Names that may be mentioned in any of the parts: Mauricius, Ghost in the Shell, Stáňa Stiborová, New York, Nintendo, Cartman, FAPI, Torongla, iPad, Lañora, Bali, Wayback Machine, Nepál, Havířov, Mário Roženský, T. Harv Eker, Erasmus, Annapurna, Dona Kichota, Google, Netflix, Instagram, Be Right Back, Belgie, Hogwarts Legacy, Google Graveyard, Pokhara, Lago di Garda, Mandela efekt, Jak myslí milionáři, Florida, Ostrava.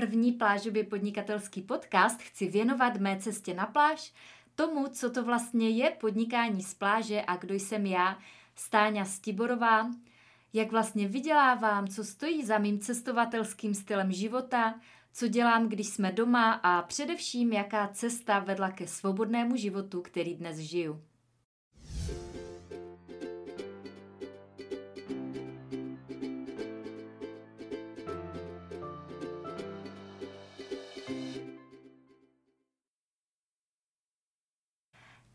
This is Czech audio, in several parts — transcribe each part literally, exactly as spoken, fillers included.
První plážově podnikatelský podcast chci věnovat mé cestě na pláž, tomu, co to vlastně je podnikání z pláže a kdo jsem já, Stáňa Stiborová, jak vlastně vydělávám, co stojí za mým cestovatelským stylem života, co dělám, když jsme doma a především, jaká cesta vedla ke svobodnému životu, který dnes žiju.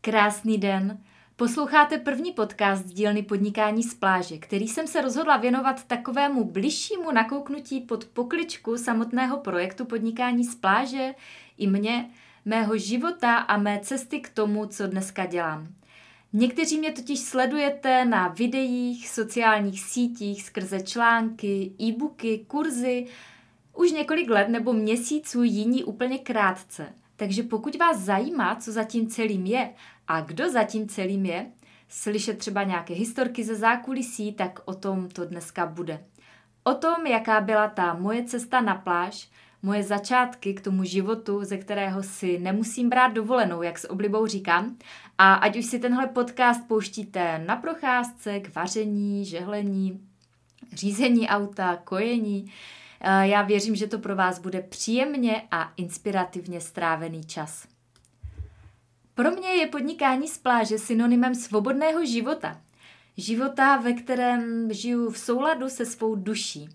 Krásný den. Posloucháte první podcast z dílny podnikání z pláže, který jsem se rozhodla věnovat takovému bližšímu nakouknutí pod pokličku samotného projektu podnikání z pláže i mě, mého života a mé cesty k tomu, co dneska dělám. Někteří mě totiž sledujete na videích, sociálních sítích, skrze články, e-booky, kurzy, už několik let nebo měsíců, jiní úplně krátce. Takže pokud vás zajímá, co za tím celým je a kdo za tím celým je, slyšet třeba nějaké historky ze zákulisí, tak o tom to dneska bude. O tom, jaká byla ta moje cesta na pláž, moje začátky k tomu životu, ze kterého si nemusím brát dovolenou, jak s oblibou říkám. A ať už si tenhle podcast pouštíte na procházce, k vaření, žehlení, řízení auta, kojení, já věřím, že to pro vás bude příjemně a inspirativně strávený čas. Pro mě je podnikání z pláže synonymem svobodného života. Života, ve kterém žiju v souladu se svou duší.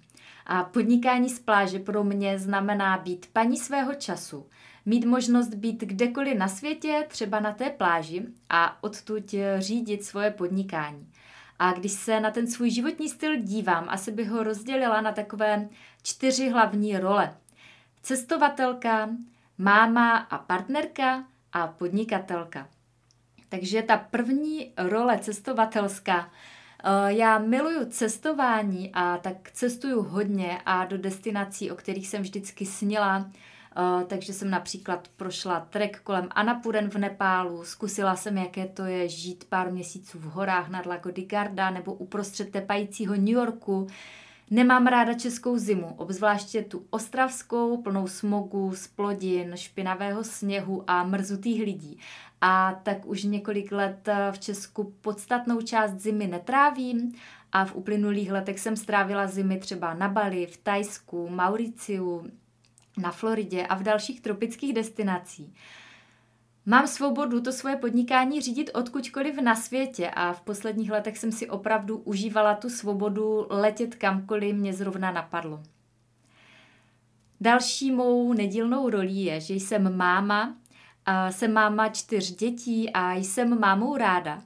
A podnikání z pláže pro mě znamená být paní svého času, mít možnost být kdekoliv na světě, třeba na té pláži, a odtud řídit svoje podnikání. A když se na ten svůj životní styl dívám, asi bych ho rozdělila na takové čtyři hlavní role. Cestovatelka, máma a partnerka a podnikatelka. Takže ta první role cestovatelská. Já miluju cestování a tak cestuju hodně a do destinací, o kterých jsem vždycky snila. Takže jsem například prošla trek kolem Annapurn v Nepálu, zkusila jsem, jaké to je žít pár měsíců v horách nad Lago di Garda nebo uprostřed tepajícího New Yorku. Nemám ráda českou zimu, obzvláště tu ostravskou, plnou smogu, splodin, špinavého sněhu a mrzutých lidí. A tak už několik let v Česku podstatnou část zimy netrávím a v uplynulých letech jsem strávila zimy třeba na Bali, v Tajsku, Mauriciu, na Floridě a v dalších tropických destinacích. Mám svobodu to svoje podnikání řídit odkudkoliv na světě a v posledních letech jsem si opravdu užívala tu svobodu letět kamkoliv mě zrovna napadlo. Další mou nedílnou rolí je, že jsem máma, jsem máma čtyř dětí a jsem mámou ráda.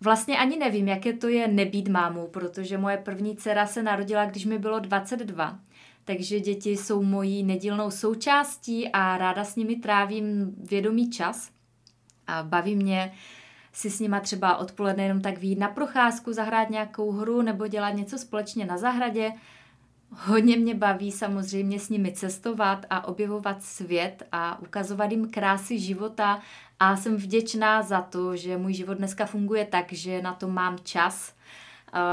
Vlastně ani nevím, jaké to je nebýt mámou, protože moje první dcera se narodila, když mi bylo dvacet dva. Takže děti jsou mojí nedílnou součástí a ráda s nimi trávím vědomý čas. A baví mě si s nima třeba odpoledne jenom tak vyjít na procházku, zahrát nějakou hru nebo dělat něco společně na zahradě. Hodně mě baví samozřejmě s nimi cestovat a objevovat svět a ukazovat jim krásy života. A jsem vděčná za to, že můj život dneska funguje tak, že na to mám čas.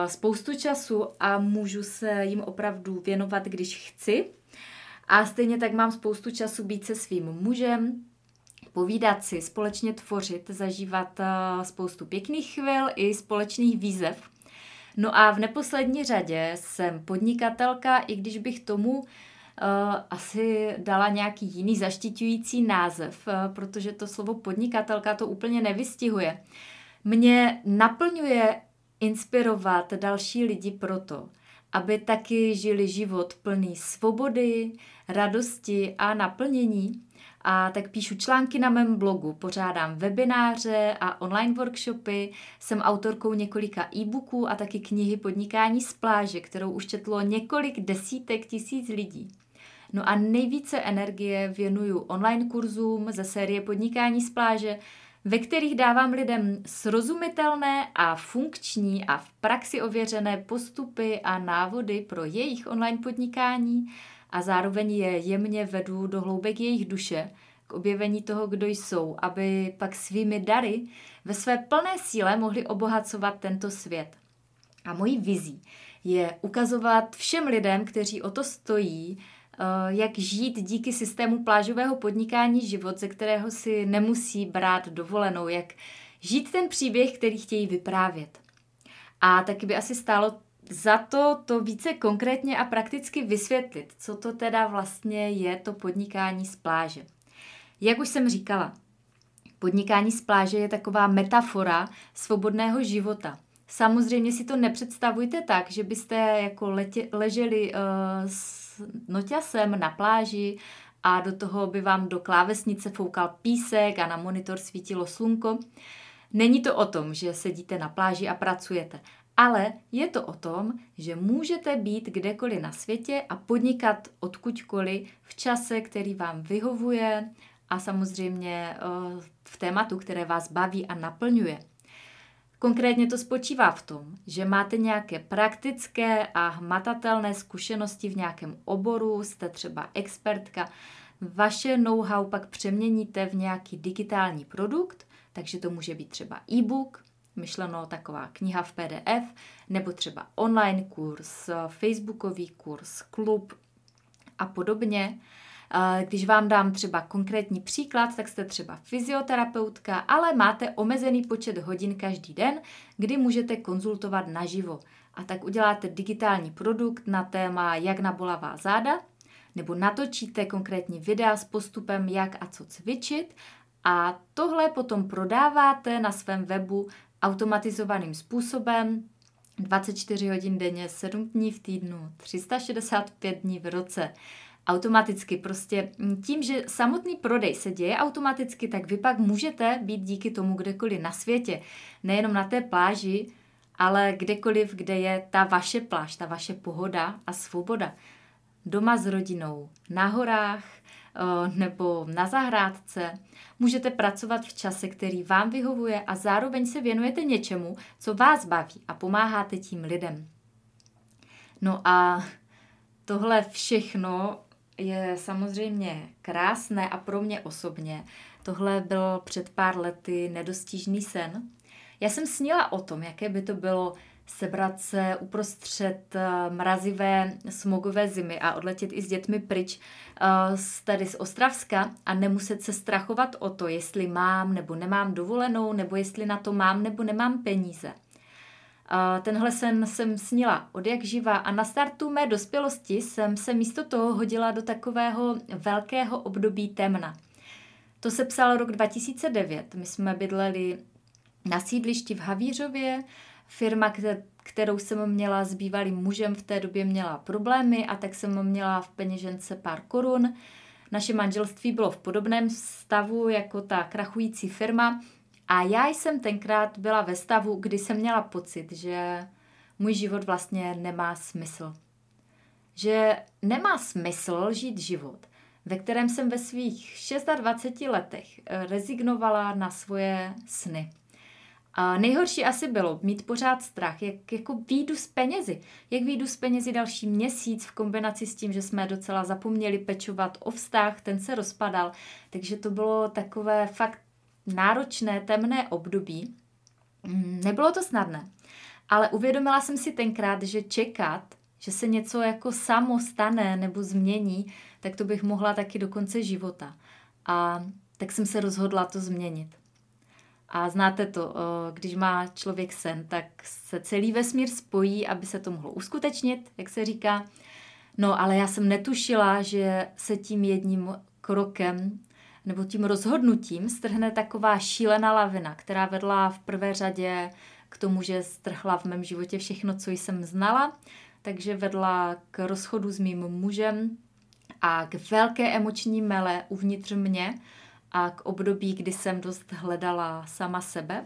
Spoustu času a můžu se jim opravdu věnovat, když chci. A stejně tak mám spoustu času být se svým mužem, povídat si, společně tvořit, zažívat spoustu pěkných chvil i společných výzev. No a v neposlední řadě jsem podnikatelka, i když bych tomu uh, asi dala nějaký jiný zaštiťující název, uh, protože to slovo podnikatelka to úplně nevystihuje. Mě naplňuje inspirovat další lidi proto, aby taky žili život plný svobody, radosti a naplnění. A tak píšu články na mém blogu, pořádám webináře a online workshopy, jsem autorkou několika e-booků a taky knihy Podnikání z pláže, kterou už četlo několik desítek tisíc lidí. No a nejvíce energie věnuju online kurzům ze série Podnikání z pláže, ve kterých dávám lidem srozumitelné a funkční a v praxi ověřené postupy a návody pro jejich online podnikání a zároveň je jemně vedu do hloubek jejich duše k objevení toho, kdo jsou, aby pak svými dary ve své plné síle mohli obohacovat tento svět. A mojí vizí je ukazovat všem lidem, kteří o to stojí, jak žít díky systému plážového podnikání život, ze kterého si nemusí brát dovolenou, jak žít ten příběh, který chtějí vyprávět. A taky by asi stálo za to to více konkrétně a prakticky vysvětlit, co to teda vlastně je to podnikání z pláže. Jak už jsem říkala, podnikání z pláže je taková metafora svobodného života. Samozřejmě si to nepředstavujte tak, že byste jako letě, leželi uh, s noťasem na pláži a do toho by vám do klávesnice foukal písek a na monitor svítilo slunko. Není to o tom, že sedíte na pláži a pracujete, ale je to o tom, že můžete být kdekoliv na světě a podnikat odkudkoliv v čase, který vám vyhovuje a samozřejmě uh, v tématu, které vás baví a naplňuje. Konkrétně to spočívá v tom, že máte nějaké praktické a hmatatelné zkušenosti v nějakém oboru, jste třeba expertka, vaše know-how pak přeměníte v nějaký digitální produkt, takže to může být třeba e-book, myšleno taková kniha v pé dé ef, nebo třeba online kurz, facebookový kurz, klub a podobně. Když vám dám třeba konkrétní příklad, tak jste třeba fyzioterapeutka, ale máte omezený počet hodin každý den, kdy můžete konzultovat naživo. A tak uděláte digitální produkt na téma jak na bolavá záda, nebo natočíte konkrétní videa s postupem jak a co cvičit a tohle potom prodáváte na svém webu automatizovaným způsobem dvacet čtyři hodin denně, sedm dní v týdnu, tři sta šedesát pět dní v roce. Automaticky prostě tím, že samotný prodej se děje automaticky, tak vy pak můžete být díky tomu kdekoliv na světě, nejenom na té pláži, ale kdekoliv, kde je ta vaše pláž, ta vaše pohoda a svoboda. Doma s rodinou, na horách nebo na zahrádce. Můžete pracovat v čase, který vám vyhovuje a zároveň se věnujete něčemu, co vás baví a pomáháte tím lidem. No a tohle všechno je samozřejmě krásné a pro mě osobně. Tohle byl před pár lety nedostižný sen. Já jsem snila o tom, jaké by to bylo sebrat se uprostřed mrazivé smogové zimy a odletět i s dětmi pryč tady z Ostravska a nemuset se strachovat o to, jestli mám nebo nemám dovolenou, nebo jestli na to mám nebo nemám peníze. Tenhle sen jsem snila odjakživa a na startu mé dospělosti jsem se místo toho hodila do takového velkého období temna. To se psal rok dva tisíce devět. My jsme bydleli na sídlišti v Havířově. Firma, kterou jsem měla s bývalým mužem, v té době měla problémy a tak jsem měla v peněžence pár korun. Naše manželství bylo v podobném stavu jako ta krachující firma. A já jsem tenkrát byla ve stavu, kdy jsem měla pocit, že můj život vlastně nemá smysl. Že nemá smysl žít život, ve kterém jsem ve svých dvaceti šesti letech rezignovala na svoje sny. A nejhorší asi bylo mít pořád strach, jak jako výjdu z penězi. Jak výjdu z penězi další měsíc v kombinaci s tím, že jsme docela zapomněli pečovat o vztah, ten se rozpadal. Takže to bylo takové fakt náročné, temné období. Nebylo to snadné, ale uvědomila jsem si tenkrát, že čekat, že se něco jako samo stane nebo změní, tak to bych mohla taky do konce života. A tak jsem se rozhodla to změnit. A znáte to, když má člověk sen, tak se celý vesmír spojí, aby se to mohlo uskutečnit, jak se říká. No, ale já jsem netušila, že se tím jedním krokem nebo tím rozhodnutím strhne taková šílená lavina, která vedla v prvé řadě k tomu, že strhla v mém životě všechno, co jsem znala, takže vedla k rozchodu s mým mužem a k velké emoční mele uvnitř mě a k období, kdy jsem dost hledala sama sebe.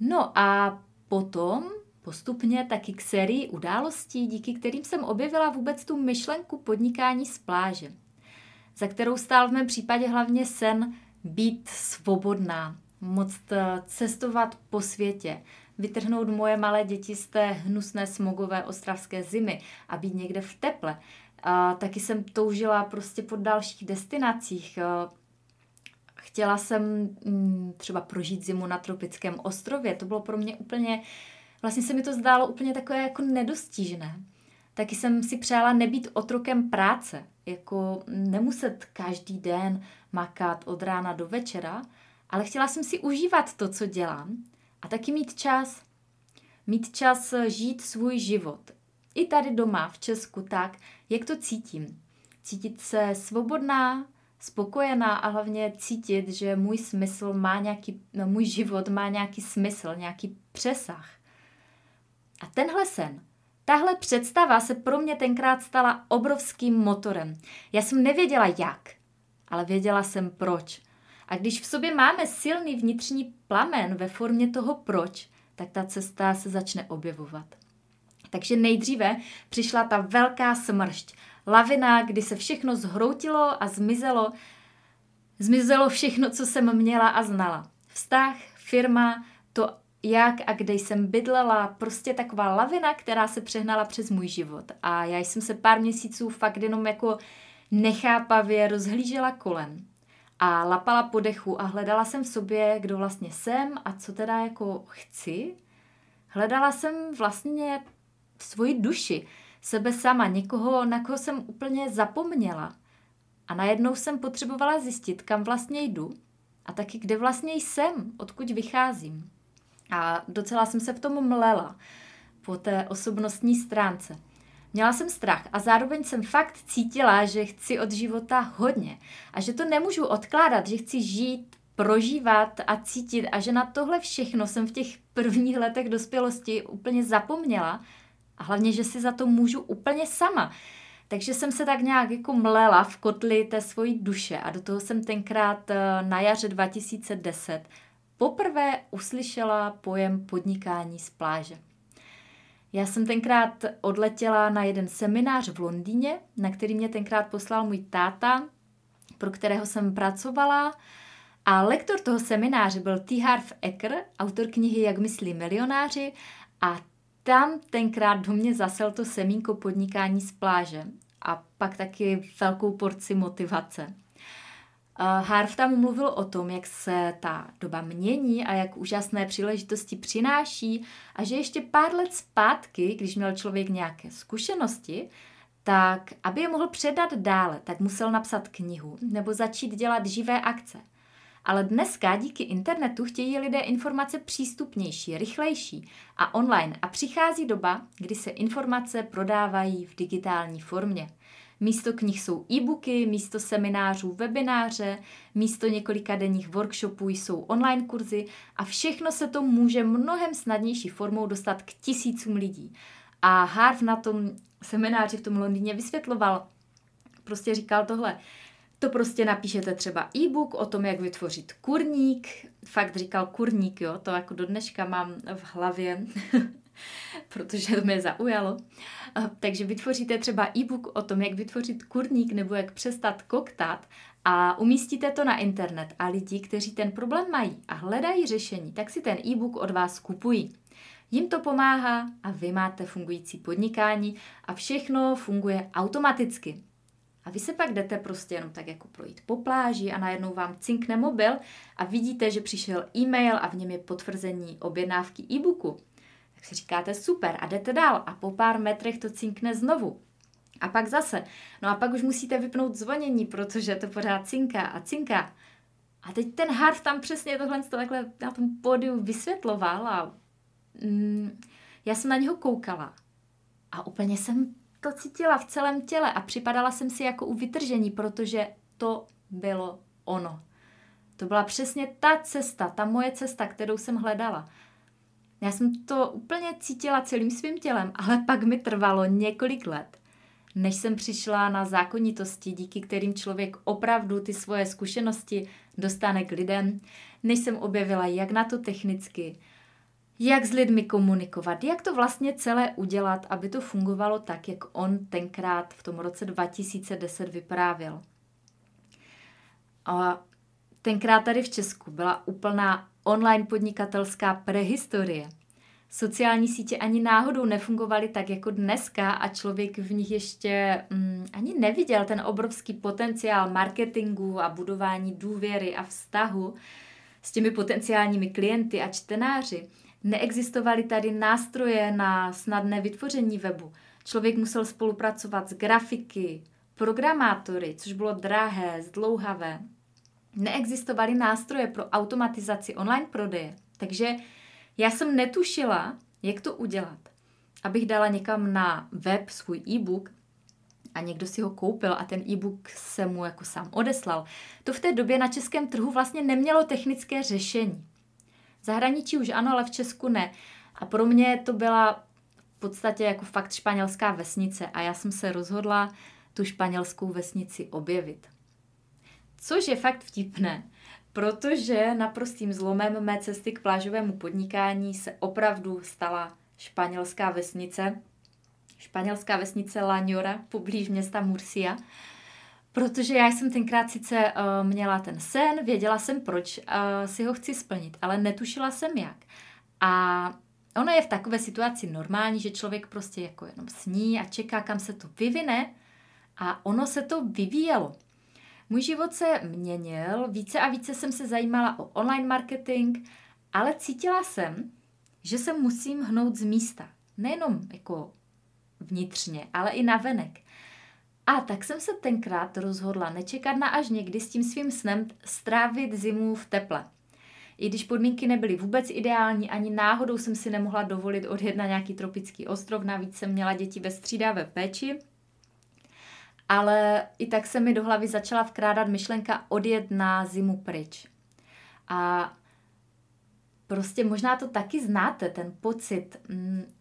No a potom postupně taky k sérii událostí, díky kterým jsem objevila vůbec tu myšlenku podnikání z pláže, za kterou stál v mém případě hlavně sen být svobodná, moct cestovat po světě, vytrhnout moje malé děti z té hnusné smogové ostravské zimy a být někde v teple. A taky jsem toužila prostě po dalších destinacích. Chtěla jsem třeba prožít zimu na tropickém ostrově. To bylo pro mě úplně, vlastně se mi to zdálo úplně takové jako nedostižné. Taky jsem si přála nebýt otrokem práce. jako nemuset každý den makat od rána do večera, ale chtěla jsem si užívat to, co dělám a taky mít čas, mít čas žít svůj život. I tady doma v Česku tak, jak to cítím. Cítit se svobodná, spokojená a hlavně cítit, že můj smysl má nějaký, no, můj život má nějaký smysl, nějaký přesah. A tenhle sen, tahle představa se pro mě tenkrát stala obrovským motorem. Já jsem nevěděla jak, ale věděla jsem proč. A když v sobě máme silný vnitřní plamen ve formě toho proč, tak ta cesta se začne objevovat. Takže nejdříve přišla ta velká smršť, lavina, kdy se všechno zhroutilo a zmizelo. Zmizelo všechno, co jsem měla a znala. Vztah, firma, to, jak a kde jsem bydlela, prostě taková lavina, která se přehnala přes můj život. A já jsem se pár měsíců fakt jenom jako nechápavě rozhlížela kolem. A lapala po dechu a hledala jsem v sobě, kdo vlastně jsem a co teda jako chci. Hledala jsem vlastně svoji duši, sebe sama, někoho, na koho jsem úplně zapomněla. A najednou jsem potřebovala zjistit, kam vlastně jdu a taky kde vlastně jsem, odkud vycházím. A docela jsem se v tom mlela po té osobnostní stránce. Měla jsem strach a zároveň jsem fakt cítila, že chci od života hodně a že to nemůžu odkládat, že chci žít, prožívat a cítit a že na tohle všechno jsem v těch prvních letech dospělosti úplně zapomněla a hlavně, že si za to můžu úplně sama. Takže jsem se tak nějak jako mlela v kotli té svojí duše a do toho jsem tenkrát na jaře dva tisíce deset poprvé uslyšela pojem podnikání z pláže. Já jsem tenkrát odletěla na jeden seminář v Londýně, na který mě tenkrát poslal můj táta, pro kterého jsem pracovala. A lektor toho semináře byl T. Harv Eker, autor knihy Jak myslí milionáři. A tam tenkrát do mě zasel to semínko podnikání z pláže. A pak taky velkou porci motivace. Harv tam mluvil o tom, jak se ta doba mění a jak úžasné příležitosti přináší a že ještě pár let zpátky, když měl člověk nějaké zkušenosti, tak aby je mohl předat dále, tak musel napsat knihu nebo začít dělat živé akce. Ale dneska díky internetu chtějí lidé informace přístupnější, rychlejší a online a přichází doba, kdy se informace prodávají v digitální formě. Místo knih jsou e-booky, místo seminářů, webináře, místo několika denních workshopů jsou online kurzy a všechno se to může mnohem snadnější formou dostat k tisícům lidí. A Harv na tom semináři v tom Londýně vysvětloval, prostě říkal tohle, to prostě napíšete třeba e-book o tom, jak vytvořit kurník, fakt říkal kurník, jo, to jako do dneška mám v hlavě, protože to mě zaujalo. Takže vytvoříte třeba e-book o tom, jak vytvořit kurník nebo jak přestat koktat a umístíte to na internet a lidi, kteří ten problém mají a hledají řešení, tak si ten e-book od vás kupují. Jim to pomáhá a vy máte fungující podnikání a všechno funguje automaticky. A vy se pak jdete prostě jenom tak jako projít po pláži a najednou vám cinkne mobil a vidíte, že přišel e-mail a v něm je potvrzení objednávky e-booku. Tak si říkáte super a jdete dál a po pár metrech to cinkne znovu. A pak zase. No a pak už musíte vypnout zvonění, protože to pořád cinká a cinká. A teď ten Harv tam přesně tohle takhle na tom pódiu vysvětloval a mm, já jsem na něho koukala. A úplně jsem to cítila v celém těle a připadala jsem si jako u vytržení, protože to bylo ono. To byla přesně ta cesta, ta moje cesta, kterou jsem hledala. Já jsem to úplně cítila celým svým tělem, ale pak mi trvalo několik let, než jsem přišla na zákonitosti, díky kterým člověk opravdu ty svoje zkušenosti dostane k lidem, než jsem objevila, jak na to technicky, jak s lidmi komunikovat, jak to vlastně celé udělat, aby to fungovalo tak, jak on tenkrát v tom roce dva tisíce deset vyprávěl. A tenkrát tady v Česku byla úplná online podnikatelská prehistorie. Sociální sítě ani náhodou nefungovaly tak jako dneska a člověk v nich ještě mm, ani neviděl ten obrovský potenciál marketingu a budování důvěry a vztahu s těmi potenciálními klienty a čtenáři. Neexistovaly tady nástroje na snadné vytvoření webu. Člověk musel spolupracovat s grafiky, programátory, což bylo drahé, zdlouhavé, neexistovaly nástroje pro automatizaci online prodeje. Takže já jsem netušila, jak to udělat. Abych dala někam na web svůj e-book a někdo si ho koupil a ten e-book se mu jako sám odeslal. To v té době na českém trhu vlastně nemělo technické řešení. V zahraničí už ano, ale v Česku ne. A pro mě to byla v podstatě jako fakt španělská vesnice a já jsem se rozhodla tu španělskou vesnici objevit. Což je fakt vtipné, protože naprostým zlomem mé cesty k plážovému podnikání se opravdu stala španělská vesnice, španělská vesnice Lañora, poblíž města Murcia, protože já jsem tenkrát sice uh, měla ten sen, věděla jsem, proč uh, si ho chci splnit, ale netušila jsem jak. A ono je v takové situaci normální, že člověk prostě jako jenom sní a čeká, kam se to vyvine, a ono se to vyvíjelo. Můj život se měnil, více a více jsem se zajímala o online marketing, ale cítila jsem, že se musím hnout z místa. Nejenom jako vnitřně, ale i navenek. A tak jsem se tenkrát rozhodla nečekat na až někdy s tím svým snem strávit zimu v teple. I když podmínky nebyly vůbec ideální, ani náhodou jsem si nemohla dovolit odjet na nějaký tropický ostrov, navíc jsem měla děti ve střídavé péči. Ale i tak se mi do hlavy začala vkrádat myšlenka odjet na zimu pryč. A prostě možná to taky znáte, ten pocit.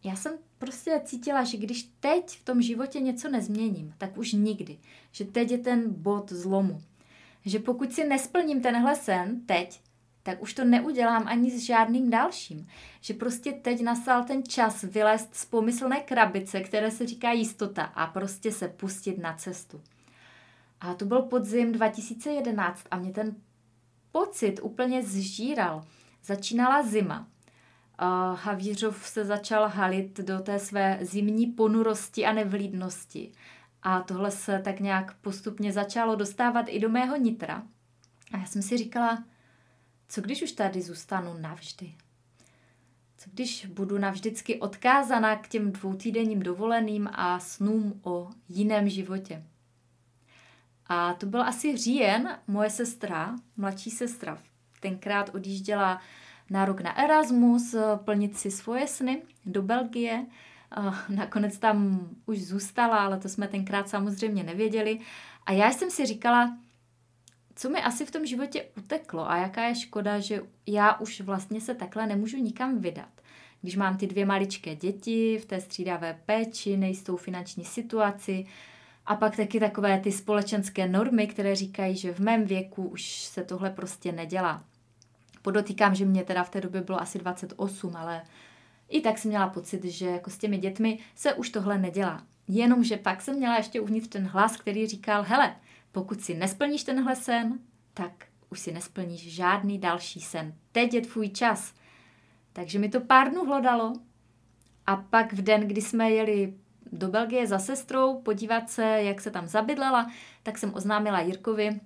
Já jsem prostě cítila, že když teď v tom životě něco nezměním, tak už nikdy. Že teď je ten bod zlomu. Že pokud si nesplním tenhle sen teď, tak už to neudělám ani s žádným dalším. Že prostě teď nastal ten čas vylézt z pomyslné krabice, které se říká jistota, a prostě se pustit na cestu. A to byl podzim dva tisíce jedenáct a mě ten pocit úplně zžíral. Začínala zima. Uh, Havířov se začal halit do té své zimní ponurosti a nevlídnosti. A tohle se tak nějak postupně začalo dostávat i do mého nitra. A já jsem si říkala, co když už tady zůstanu navždy? Co když budu navždycky odkázaná k těm dvoutýdenním dovoleným a snům o jiném životě? A to byl asi říjen, moje sestra, mladší sestra, tenkrát odjížděla na rok na Erasmus, plnit si svoje sny do Belgie. Nakonec tam už zůstala, ale to jsme tenkrát samozřejmě nevěděli. A já jsem si říkala, co mi asi v tom životě uteklo a jaká je škoda, že já už vlastně se takhle nemůžu nikam vydat. Když mám ty dvě maličké děti v té střídavé péči, nejistou finanční situaci a pak taky takové ty společenské normy, které říkají, že v mém věku už se tohle prostě nedělá. Podotýkám, že mě teda v té době bylo asi dvacet osm, ale i tak jsem měla pocit, že jako s těmi dětmi se už tohle nedělá. Jenomže pak jsem měla ještě uvnitř ten hlas, který říkal, hele, pokud si nesplníš tenhle sen, tak už si nesplníš žádný další sen. Teď je tvůj čas. Takže mi to pár dnů hlodalo a pak v den, kdy jsme jeli do Belgie za sestrou podívat se, jak se tam zabydlela, tak jsem oznámila Jirkovi,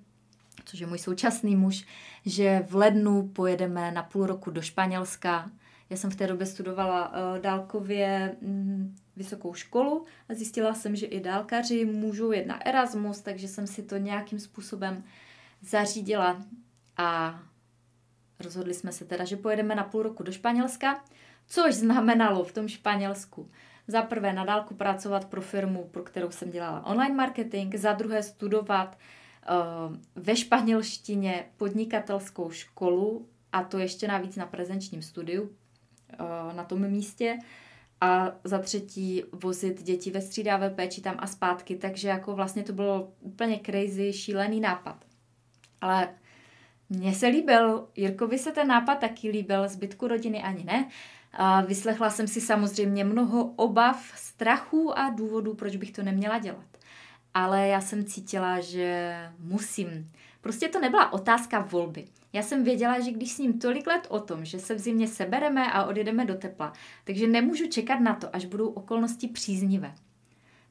což je můj současný muž, že v lednu pojedeme na půl roku do Španělska. Já jsem v té době studovala dálkově vysokou školu a zjistila jsem, že i dálkaři můžou jet na Erasmus, takže jsem si to nějakým způsobem zařídila a rozhodli jsme se teda, že pojedeme na půl roku do Španělska, což znamenalo v tom Španělsku za prvé na dálku pracovat pro firmu, pro kterou jsem dělala online marketing, za druhé studovat uh, ve španělštině podnikatelskou školu a to ještě navíc na prezenčním studiu uh, na tom místě a za třetí vozit děti ve střídavé péči tam a zpátky, takže jako vlastně to bylo úplně crazy, šílený nápad. Ale mně se líbil, Jirkovi se ten nápad taky líbil, zbytku rodiny ani ne. A vyslechla jsem si samozřejmě mnoho obav, strachu a důvodů, proč bych to neměla dělat. Ale já jsem cítila, že musím. Prostě to nebyla otázka volby. Já jsem věděla, že když sním tolik let o tom, že se v zimě sebereme a odjedeme do tepla, takže nemůžu čekat na to, až budou okolnosti příznivé.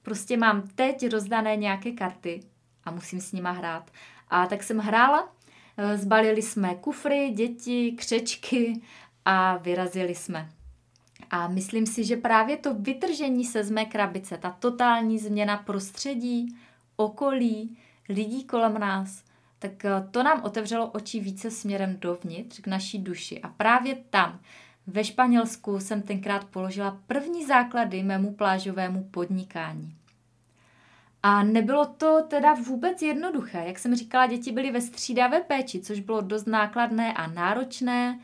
Prostě mám teď rozdané nějaké karty a musím s nima hrát. A tak jsem hrála, zbalili jsme kufry, děti, křečky a vyrazili jsme. A myslím si, že právě to vytržení se z mé krabice, ta totální změna prostředí, okolí, lidí kolem nás, tak to nám otevřelo oči více směrem dovnitř k naší duši. A právě tam, ve Španělsku, jsem tenkrát položila první základy mému plážovému podnikání. A nebylo to teda vůbec jednoduché. Jak jsem říkala, děti byly ve střídavé péči, což bylo dost nákladné a náročné.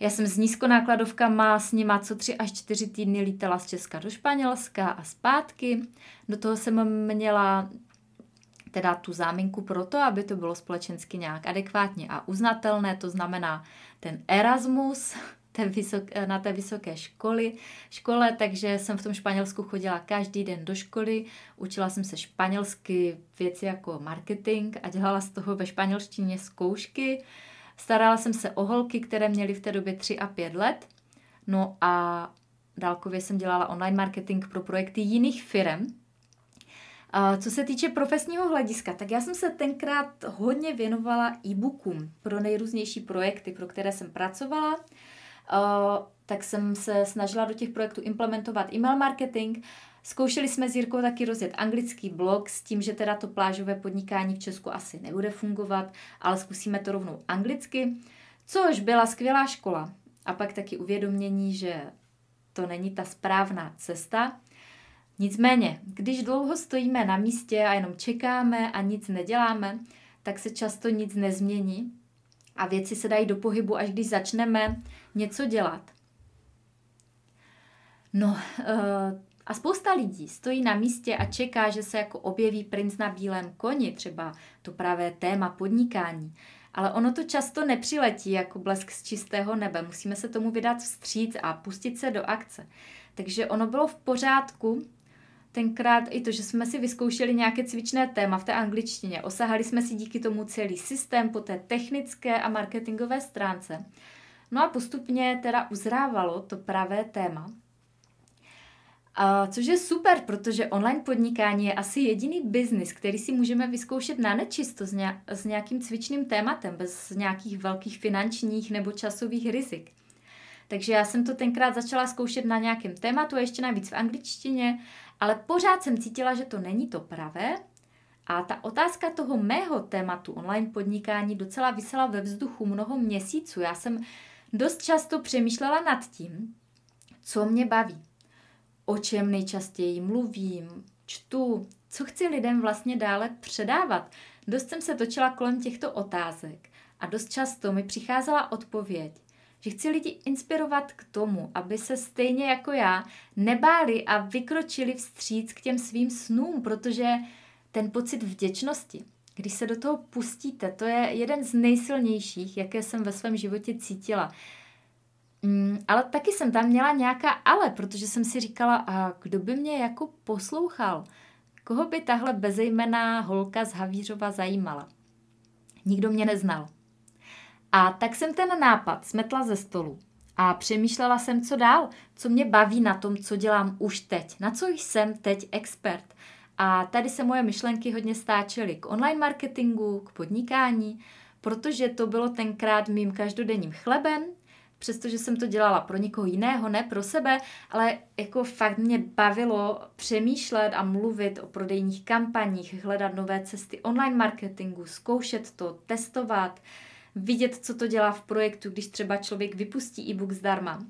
Já jsem s nízkonákladovkama s nima co tři až čtyři týdny lítala z Česka do Španělska a zpátky. Do toho jsem měla teda tu záminku pro to, aby to bylo společensky nějak adekvátně a uznatelné, to znamená ten Erasmus ten vysok, na té vysoké školy, škole, takže jsem v tom Španělsku chodila každý den do školy, učila jsem se španělsky věci jako marketing a dělala z toho ve španělštině zkoušky. Starala jsem se o holky, které měly v té době tři a pět let. No a dálkově jsem dělala online marketing pro projekty jiných firem. Co se týče profesního hlediska, tak já jsem se tenkrát hodně věnovala e-bookům pro nejrůznější projekty, pro které jsem pracovala. Tak jsem se snažila do těch projektů implementovat e-mail marketing. Zkoušeli jsme s Jirkou taky rozjet anglický blog s tím, že teda to plážové podnikání v Česku asi nebude fungovat, ale zkusíme to rovnou anglicky, což byla skvělá škola. A pak taky uvědomění, že to není ta správná cesta. Nicméně, když dlouho stojíme na místě a jenom čekáme a nic neděláme, tak se často nic nezmění a věci se dají do pohybu, až když začneme něco dělat. No, uh, A spousta lidí stojí na místě a čeká, že se jako objeví princ na bílém koni, třeba to právě téma podnikání. Ale ono to často nepřiletí jako blesk z čistého nebe. Musíme se tomu vydat vstříc a pustit se do akce. Takže ono bylo v pořádku tenkrát i to, že jsme si vyzkoušeli nějaké cvičné téma v té angličtině. Osahali jsme si díky tomu celý systém po té technické a marketingové stránce. No a postupně teda uzrávalo to pravé téma. Uh, což je super, protože online podnikání je asi jediný biznis, který si můžeme vyzkoušet na nečisto s, ně, s nějakým cvičným tématem, bez nějakých velkých finančních nebo časových rizik. Takže já jsem to tenkrát začala zkoušet na nějakém tématu a ještě navíc v angličtině, ale pořád jsem cítila, že to není to pravé a ta otázka toho mého tématu online podnikání docela visela ve vzduchu mnoho měsíců. Já jsem dost často přemýšlela nad tím, co mě baví. O čem nejčastěji mluvím, čtu, co chci lidem vlastně dále předávat. Dost jsem se točila kolem těchto otázek a dost často mi přicházela odpověď, že chci lidi inspirovat k tomu, aby se stejně jako já nebáli a vykročili vstříc k těm svým snům, protože ten pocit vděčnosti, když se do toho pustíte, to je jeden z nejsilnějších, jaké jsem ve svém životě cítila. Mm, ale taky jsem tam měla nějaká ale, protože jsem si říkala, a kdo by mě jako poslouchal? Koho by tahle bezejmenná holka z Havířova zajímala? Nikdo mě neznal. A tak jsem ten nápad smetla ze stolu a přemýšlela jsem, co dál, co mě baví na tom, co dělám už teď, na co jsem teď expert. A tady se moje myšlenky hodně stáčely k online marketingu, k podnikání, protože to bylo tenkrát mým každodenním chlebem, přestože jsem to dělala pro někoho jiného, ne pro sebe, ale jako fakt mě bavilo přemýšlet a mluvit o prodejních kampaních, hledat nové cesty online marketingu, zkoušet to, testovat, vidět, co to dělá v projektu, když třeba člověk vypustí e-book zdarma.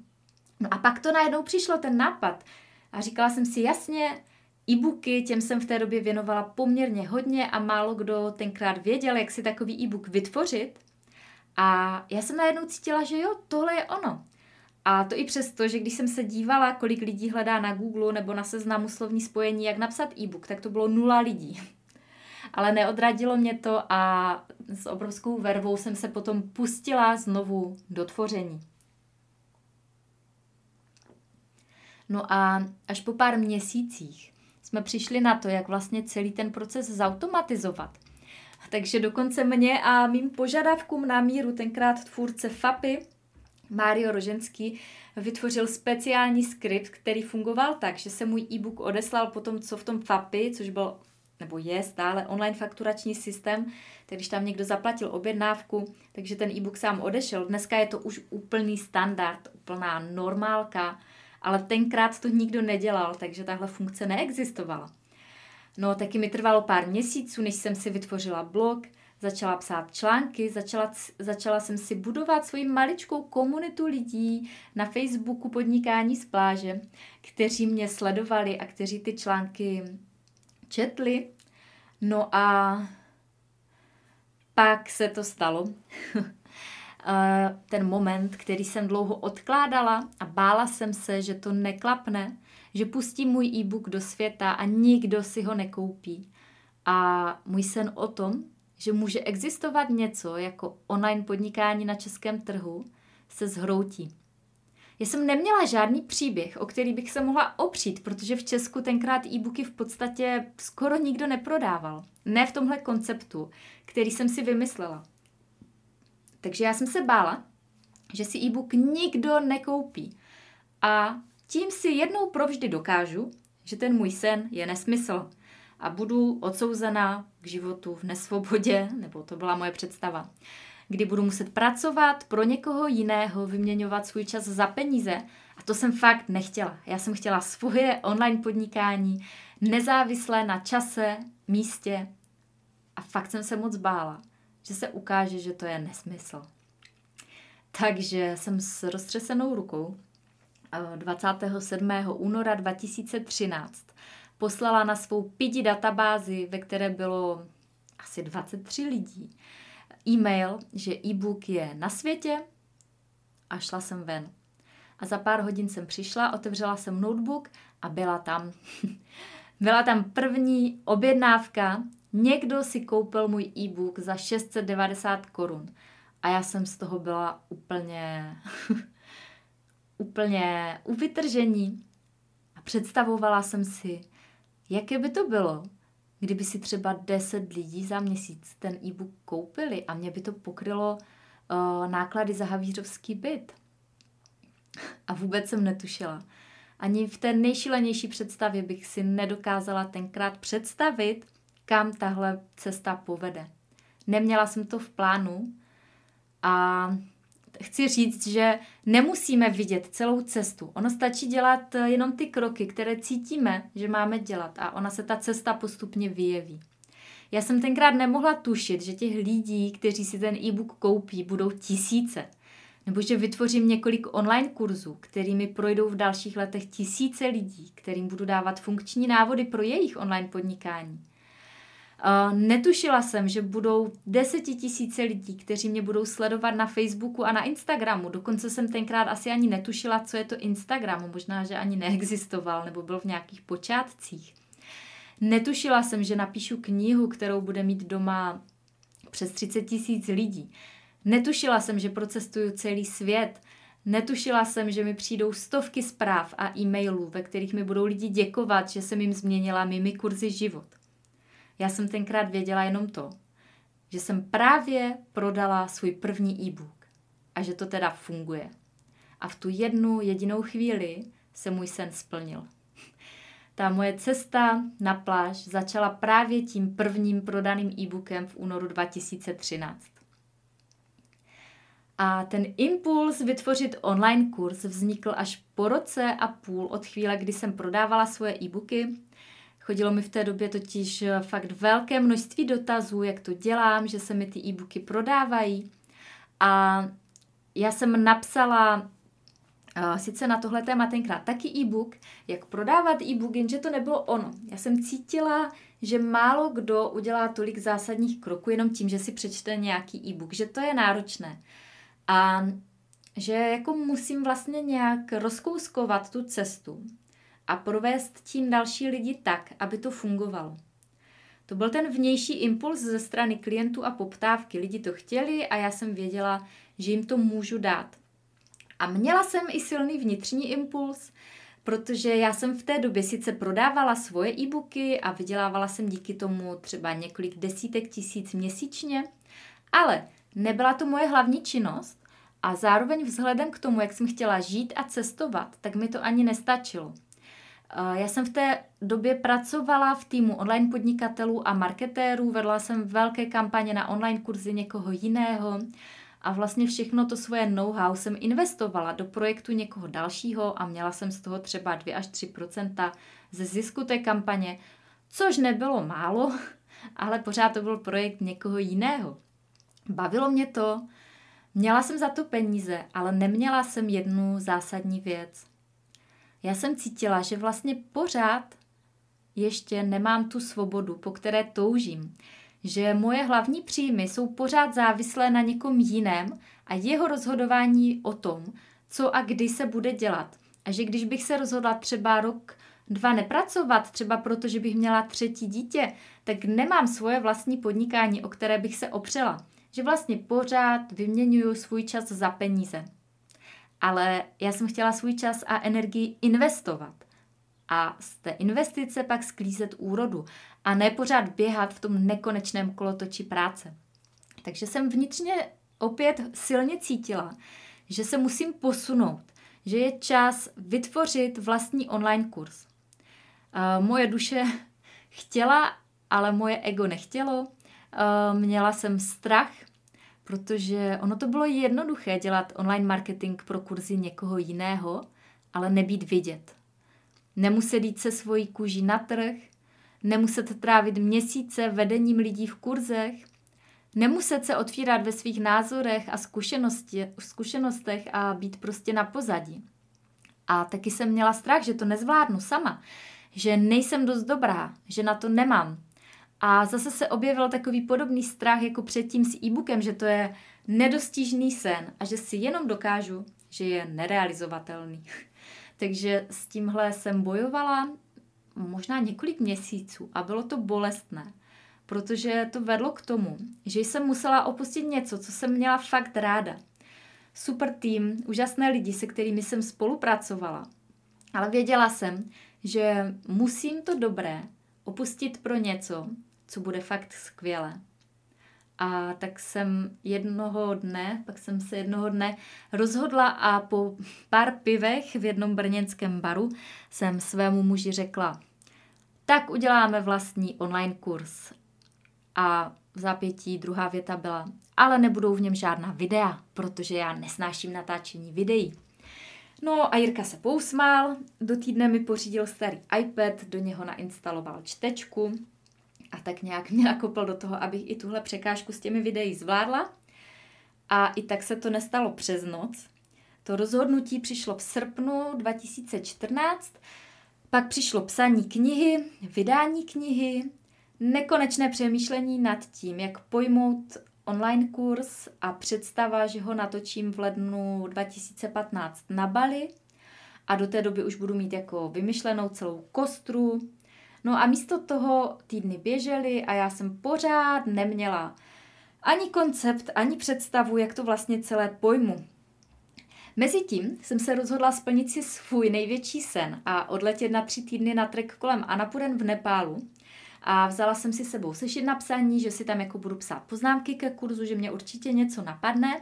No a pak to najednou přišlo, ten nápad. A říkala jsem si jasně, e-booky, těm jsem v té době věnovala poměrně hodně a málo kdo tenkrát věděl, jak si takový e-book vytvořit. A já jsem najednou cítila, že jo, tohle je ono. A to i přesto, že když jsem se dívala, kolik lidí hledá na Google nebo na seznamu slovní spojení, jak napsat e-book, tak to bylo nula lidí. Ale neodradilo mě to a s obrovskou vervou jsem se potom pustila znovu do tvoření. No a až po pár měsících jsme přišli na to, jak vlastně celý ten proces zautomatizovat. Takže dokonce mě a mým požadavkům na míru tenkrát tvůrce FAPI, Mário Roženský, vytvořil speciální skript, který fungoval tak, že se můj e-book odeslal po tom, co v tom FAPI, což byl nebo je stále online fakturační systém, tak když tam někdo zaplatil objednávku, takže ten e-book sám odešel. Dneska je to už úplný standard, úplná normálka, ale tenkrát to nikdo nedělal, takže tahle funkce neexistovala. No, taky mi trvalo pár měsíců, než jsem si vytvořila blog, začala psát články, začala, začala jsem si budovat svoji maličkou komunitu lidí na Facebooku Podnikání z pláže, kteří mě sledovali a kteří ty články četli. No a pak se to stalo. Ten moment, který jsem dlouho odkládala a bála jsem se, že to neklapne, že pustím můj e-book do světa a nikdo si ho nekoupí. A můj sen o tom, že může existovat něco jako online podnikání na českém trhu, se zhroutí. Já jsem neměla žádný příběh, o který bych se mohla opřít, protože v Česku tenkrát e-booky v podstatě skoro nikdo neprodával. Ne v tomhle konceptu, který jsem si vymyslela. Takže já jsem se bála, že si e-book nikdo nekoupí. A tím si jednou provždy dokážu, že ten můj sen je nesmysl a budu odsouzená k životu v nesvobodě, nebo to byla moje představa, kdy budu muset pracovat pro někoho jiného, vyměňovat svůj čas za peníze. A to jsem fakt nechtěla. Já jsem chtěla svoje online podnikání, nezávislé na čase, místě. A fakt jsem se moc bála, že se ukáže, že to je nesmysl. Takže jsem s roztřesenou rukou dvacátého sedmého února dva tisíce třináct poslala na svou pidi databázi, ve které bylo asi dvacet tři lidí, e-mail, že e-book je na světě, a šla jsem ven. A za pár hodin jsem přišla, otevřela jsem notebook a byla tam. Byla tam první objednávka. Někdo si koupil můj e-book za šest set devadesát korun. A já jsem z toho byla úplně, úplně u vytržení. A představovala jsem si, jaké by to bylo, kdyby si třeba deset lidí za měsíc ten e-book koupili a mě by to pokrylo uh, náklady za havířovský byt. A vůbec jsem netušila. Ani v té nejšílenější představě bych si nedokázala tenkrát představit, kam tahle cesta povede. Neměla jsem to v plánu a chci říct, že nemusíme vidět celou cestu. Ono stačí dělat jenom ty kroky, které cítíme, že máme dělat, a ona se ta cesta postupně vyjeví. Já jsem tenkrát nemohla tušit, že těch lidí, kteří si ten e-book koupí, budou tisíce. Nebo že vytvořím několik online kurzů, kterými projdou v dalších letech tisíce lidí, kterým budu dávat funkční návody pro jejich online podnikání. Uh, netušila jsem, že budou desetitisíce lidí, kteří mě budou sledovat na Facebooku a na Instagramu. Dokonce jsem tenkrát asi ani netušila, co je to Instagram. Možná, že ani neexistoval nebo byl v nějakých počátcích. Netušila jsem, že napíšu knihu, kterou bude mít doma přes třicet tisíc lidí. Netušila jsem, že procestuju celý svět. Netušila jsem, že mi přijdou stovky zpráv a e-mailů, ve kterých mi budou lidi děkovat, že jsem jim změnila mými kurzy život. Já jsem tenkrát věděla jenom to, že jsem právě prodala svůj první e-book a že to teda funguje. A v tu jednu jedinou chvíli se můj sen splnil. Ta moje cesta na pláž začala právě tím prvním prodaným e-bookem v únoru dva tisíce třináct. A ten impuls vytvořit online kurz vznikl až po roce a půl od chvíle, kdy jsem prodávala svoje e-booky. Chodilo mi v té době totiž fakt velké množství dotazů, jak to dělám, že se mi ty e-booky prodávají. A já jsem napsala sice na tohle téma tenkrát taky e-book, jak prodávat e-book, jenže to nebylo ono. Já jsem cítila, že málo kdo udělá tolik zásadních kroků jenom tím, že si přečte nějaký e-book, že to je náročné. A že jako musím vlastně nějak rozkouskovat tu cestu a provést tím další lidi tak, aby to fungovalo. To byl ten vnější impuls ze strany klientů a poptávky. Lidi to chtěli a já jsem věděla, že jim to můžu dát. A měla jsem i silný vnitřní impuls, protože já jsem v té době sice prodávala svoje e-booky a vydělávala jsem díky tomu třeba několik desítek tisíc měsíčně, ale nebyla to moje hlavní činnost a zároveň vzhledem k tomu, jak jsem chtěla žít a cestovat, tak mi to ani nestačilo. Já jsem v té době pracovala v týmu online podnikatelů a marketérů, vedla jsem velké kampaně na online kurzy někoho jiného a vlastně všechno to svoje know-how jsem investovala do projektu někoho dalšího a měla jsem z toho třeba dvě až tři procenta ze zisku té kampaně což nebylo málo, ale pořád to byl projekt někoho jiného. Bavilo mě to, měla jsem za to peníze, ale neměla jsem jednu zásadní věc. Já jsem cítila, že vlastně pořád ještě nemám tu svobodu, po které toužím, že moje hlavní příjmy jsou pořád závislé na někom jiném a jeho rozhodování o tom, co a kdy se bude dělat. A že když bych se rozhodla třeba rok, dva nepracovat, třeba proto, že bych měla třetí dítě, tak nemám svoje vlastní podnikání, o které bych se opřela. Že vlastně pořád vyměňuju svůj čas za peníze. Ale já jsem chtěla svůj čas a energii investovat. A z té investice pak sklízet úrodu. A ne pořád běhat v tom nekonečném kolotoči práce. Takže jsem vnitřně opět silně cítila, že se musím posunout. Že je čas vytvořit vlastní online kurz. Moje duše chtěla, ale moje ego nechtělo. Měla jsem strach, protože ono to bylo jednoduché dělat online marketing pro kurzy někoho jiného, ale nebýt vidět. Nemuset jít se svojí kůží na trh, nemuset trávit měsíce vedením lidí v kurzech, nemuset se otvírat ve svých názorech a zkušenostech a být prostě na pozadí. A taky jsem měla strach, že to nezvládnu sama, že nejsem dost dobrá, že na to nemám. A zase se objevil takový podobný strach jako předtím s e-bookem, že to je nedostižný sen a že si jenom dokážu, že je nerealizovatelný. Takže s tímhle jsem bojovala možná několik měsíců a bylo to bolestné. Protože to vedlo k tomu, že jsem musela opustit něco, co jsem měla fakt ráda. Super tým, úžasné lidi, se kterými jsem spolupracovala. Ale věděla jsem, že musím to dobré opustit pro něco, co bude fakt skvělé. A tak jsem jednoho dne, pak jsem se jednoho dne rozhodla a po pár pivech v jednom brněnském baru jsem svému muži řekla, tak uděláme vlastní online kurz. A v zápětí druhá věta byla, ale nebudou v něm žádná videa, protože já nesnáším natáčení videí. No a Jirka se pousmál, do týdne mi pořídil starý iPad, do něho nainstaloval čtečku a tak nějak mě nakopl do toho, abych i tuhle překážku s těmi videí zvládla. A i tak se to nestalo přes noc. To rozhodnutí přišlo v srpnu dva tisíce čtrnáct, pak přišlo psaní knihy, vydání knihy, nekonečné přemýšlení nad tím, jak pojmout online kurz a představa, že ho natočím v lednu dva tisíce patnáct na Bali a do té doby už budu mít jako vymyšlenou celou kostru. No a místo toho týdny běžely a já jsem pořád neměla ani koncept, ani představu, jak to vlastně celé pojmu. Mezitím jsem se rozhodla splnit si svůj největší sen a odletět na tři týdny na trek kolem Annapurny v Nepálu. A vzala jsem si sebou sešit na psaní, že si tam jako budu psát poznámky ke kurzu, že mě určitě něco napadne.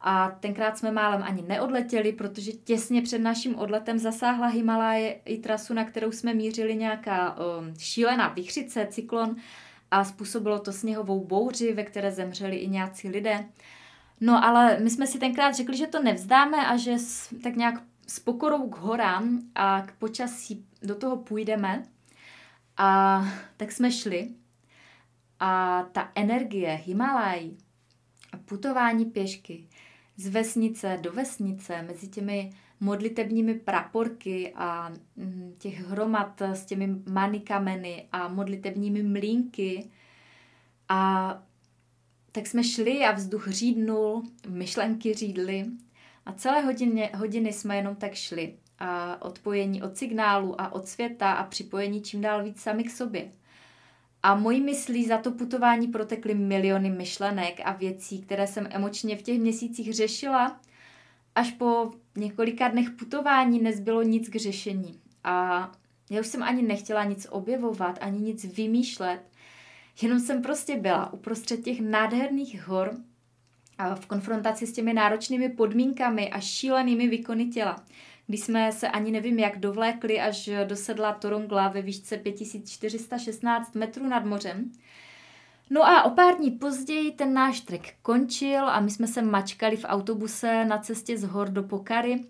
A tenkrát jsme málem ani neodletěli, protože těsně před naším odletem zasáhla Himaláje i trasu, na kterou jsme mířili, nějaká um, šílená vichřice, cyklon a způsobilo to sněhovou bouři, ve které zemřeli i nějací lidé. No ale my jsme si tenkrát řekli, že to nevzdáme a že s, tak nějak s pokorou k horám a k počasí do toho půjdeme. A tak jsme šli a ta energie Himalájí a putování pěšky z vesnice do vesnice mezi těmi modlitebními praporky a těch hromad s těmi manikameny a modlitebními mlýnky. A tak jsme šli a vzduch řídnul, myšlenky řídly a celé hodiny, hodiny jsme jenom tak šli. A odpojení od signálu a od světa a připojení čím dál víc sami k sobě. A mojí myslí za to putování protekly miliony myšlenek a věcí, které jsem emočně v těch měsících řešila. Až po několika dnech putování nezbylo nic k řešení. A já už jsem ani nechtěla nic objevovat, ani nic vymýšlet. Jenom jsem prostě byla uprostřed těch nádherných hor a v konfrontaci s těmi náročnými podmínkami a šílenými výkony těla. Když jsme se ani nevím jak dovlékli až do sedla Torongla ve výšce pět tisíc čtyři sta šestnáct metrů nad mořem. No a o pár dní později ten náš trek končil a my jsme se mačkali v autobuse na cestě z hor do Pokhary.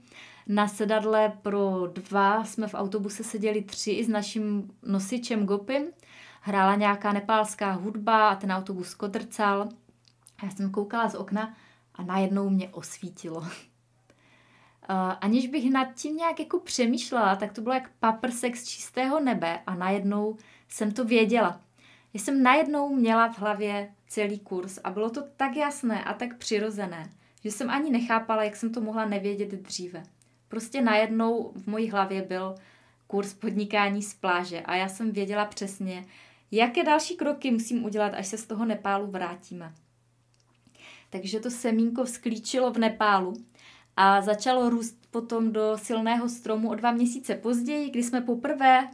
Na sedadle pro dva jsme v autobuse seděli tři i s naším nosičem Gopim. Hrála nějaká nepálská hudba a ten autobus kotrcal. A já jsem koukala z okna a najednou mě osvítilo. Aniž bych nad tím nějak jako přemýšlela, tak to bylo jak paprsek z čistého nebe a najednou jsem to věděla. Já jsem najednou měla v hlavě celý kurz a bylo to tak jasné a tak přirozené, že jsem ani nechápala, jak jsem to mohla nevědět dříve. Prostě najednou v mojí hlavě byl kurz podnikání z pláže a já jsem věděla přesně, jaké další kroky musím udělat, až se z toho Nepálu vrátíme. Takže to semínko vzklíčilo v Nepálu a začalo růst potom do silného stromu o dva měsíce později, kdy jsme poprvé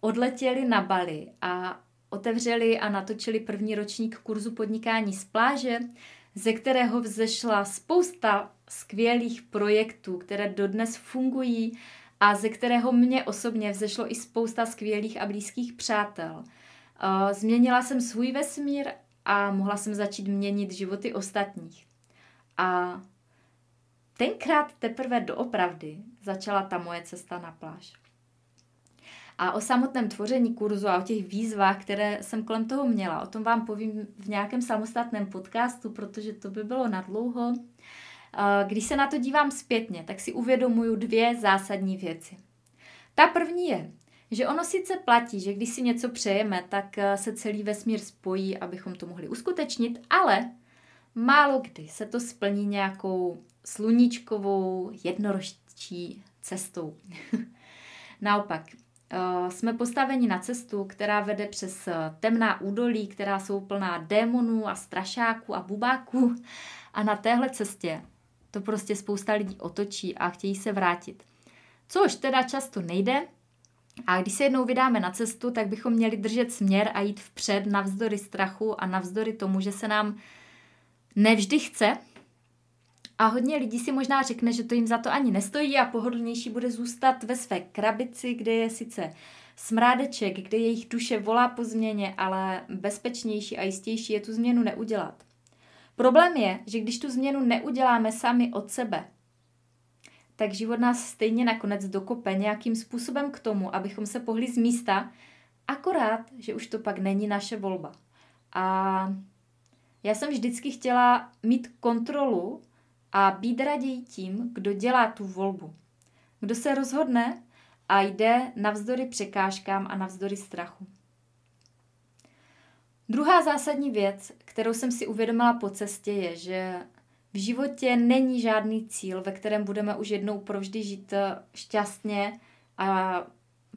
odletěli na Bali a otevřeli a natočili první ročník kurzu podnikání z pláže, ze kterého vzešla spousta skvělých projektů, které dodnes fungují a ze kterého mě osobně vzešlo i spousta skvělých a blízkých přátel. Změnila jsem svůj vesmír a mohla jsem začít měnit životy ostatních. A tenkrát teprve doopravdy začala ta moje cesta na pláž. A o samotném tvoření kurzu a o těch výzvách, které jsem kolem toho měla, o tom vám povím v nějakém samostatném podcastu, protože to by bylo nadlouho. Když se na to dívám zpětně, tak si uvědomuju dvě zásadní věci. Ta první je, že ono sice platí, že když si něco přejeme, tak se celý vesmír spojí, abychom to mohli uskutečnit, ale málo kdy se to splní nějakou sluníčkovou, jednorožčí cestou. Naopak, jsme postaveni na cestu, která vede přes temná údolí, která jsou plná démonů a strašáků a bubáků. A na téhle cestě to prostě spousta lidí otočí a chtějí se vrátit. Což teda často nejde. A když se jednou vydáme na cestu, tak bychom měli držet směr a jít vpřed navzdory strachu a navzdory tomu, že se nám nevždy chce. A hodně lidí si možná řekne, že to jim za to ani nestojí a pohodlnější bude zůstat ve své krabici, kde je sice smrádeček, kde jejich duše volá po změně, ale bezpečnější a jistější je tu změnu neudělat. Problém je, že když tu změnu neuděláme sami od sebe, tak život nás stejně nakonec dokope nějakým způsobem k tomu, abychom se pohli z místa, akorát, že už to pak není naše volba. A já jsem vždycky chtěla mít kontrolu a být raději tím, kdo dělá tu volbu. Kdo se rozhodne a jde navzdory překážkám a navzdory strachu. Druhá zásadní věc, kterou jsem si uvědomila po cestě, je, že v životě není žádný cíl, ve kterém budeme už jednou provždy žít šťastně a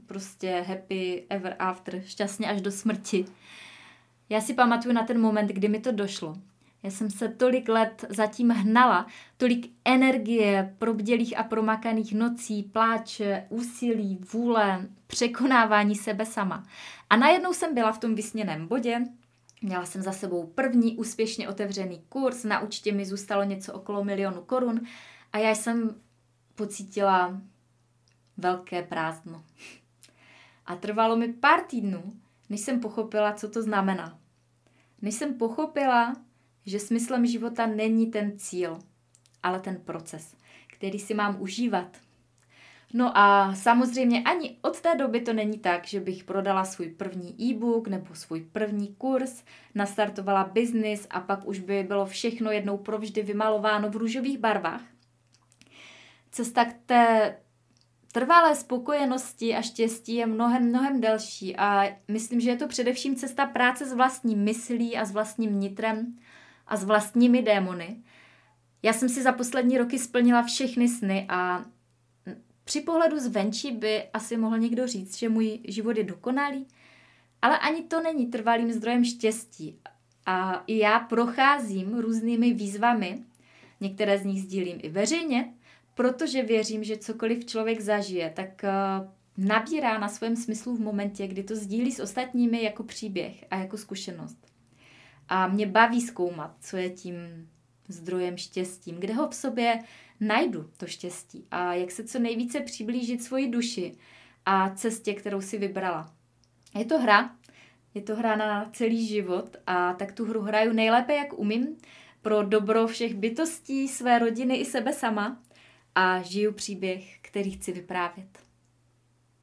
prostě happy ever after, šťastně až do smrti. Já si pamatuju na ten moment, kdy mi to došlo. Já jsem se tolik let zatím hnala, tolik energie, probdělých a promakaných nocí, pláče, úsilí, vůle, překonávání sebe sama. A najednou jsem byla v tom vysněném bodě, měla jsem za sebou první úspěšně otevřený kurz, na účtě mi zůstalo něco okolo milionu korun a já jsem pocítila velké prázdno. A trvalo mi pár týdnů, než jsem pochopila, co to znamená. Než jsem pochopila, že smyslem života není ten cíl, ale ten proces, který si mám užívat. No a samozřejmě ani od té doby to není tak, že bych prodala svůj první e-book nebo svůj první kurz, nastartovala biznis a pak už by bylo všechno jednou provždy vymalováno v růžových barvách. Cesta k té trvalé spokojenosti a štěstí je mnohem, mnohem delší a myslím, že je to především cesta práce s vlastní myslí a s vlastním nitrem, a s vlastními démony. Já jsem si za poslední roky splnila všechny sny a při pohledu zvenčí by asi mohl někdo říct, že můj život je dokonalý, ale ani to není trvalým zdrojem štěstí. A i já procházím různými výzvami, některé z nich sdílím i veřejně, protože věřím, že cokoliv člověk zažije, tak nabírá na svém smyslu v momentě, kdy to sdílí s ostatními jako příběh a jako zkušenost. A mě baví zkoumat, co je tím zdrojem štěstí, kde ho v sobě najdu, to štěstí, a jak se co nejvíce přiblížit svoji duši a cestě, kterou si vybrala. Je to hra, je to hra na celý život a tak tu hru hraju nejlépe, jak umím, pro dobro všech bytostí, své rodiny i sebe sama a žiju příběh, který chci vyprávět.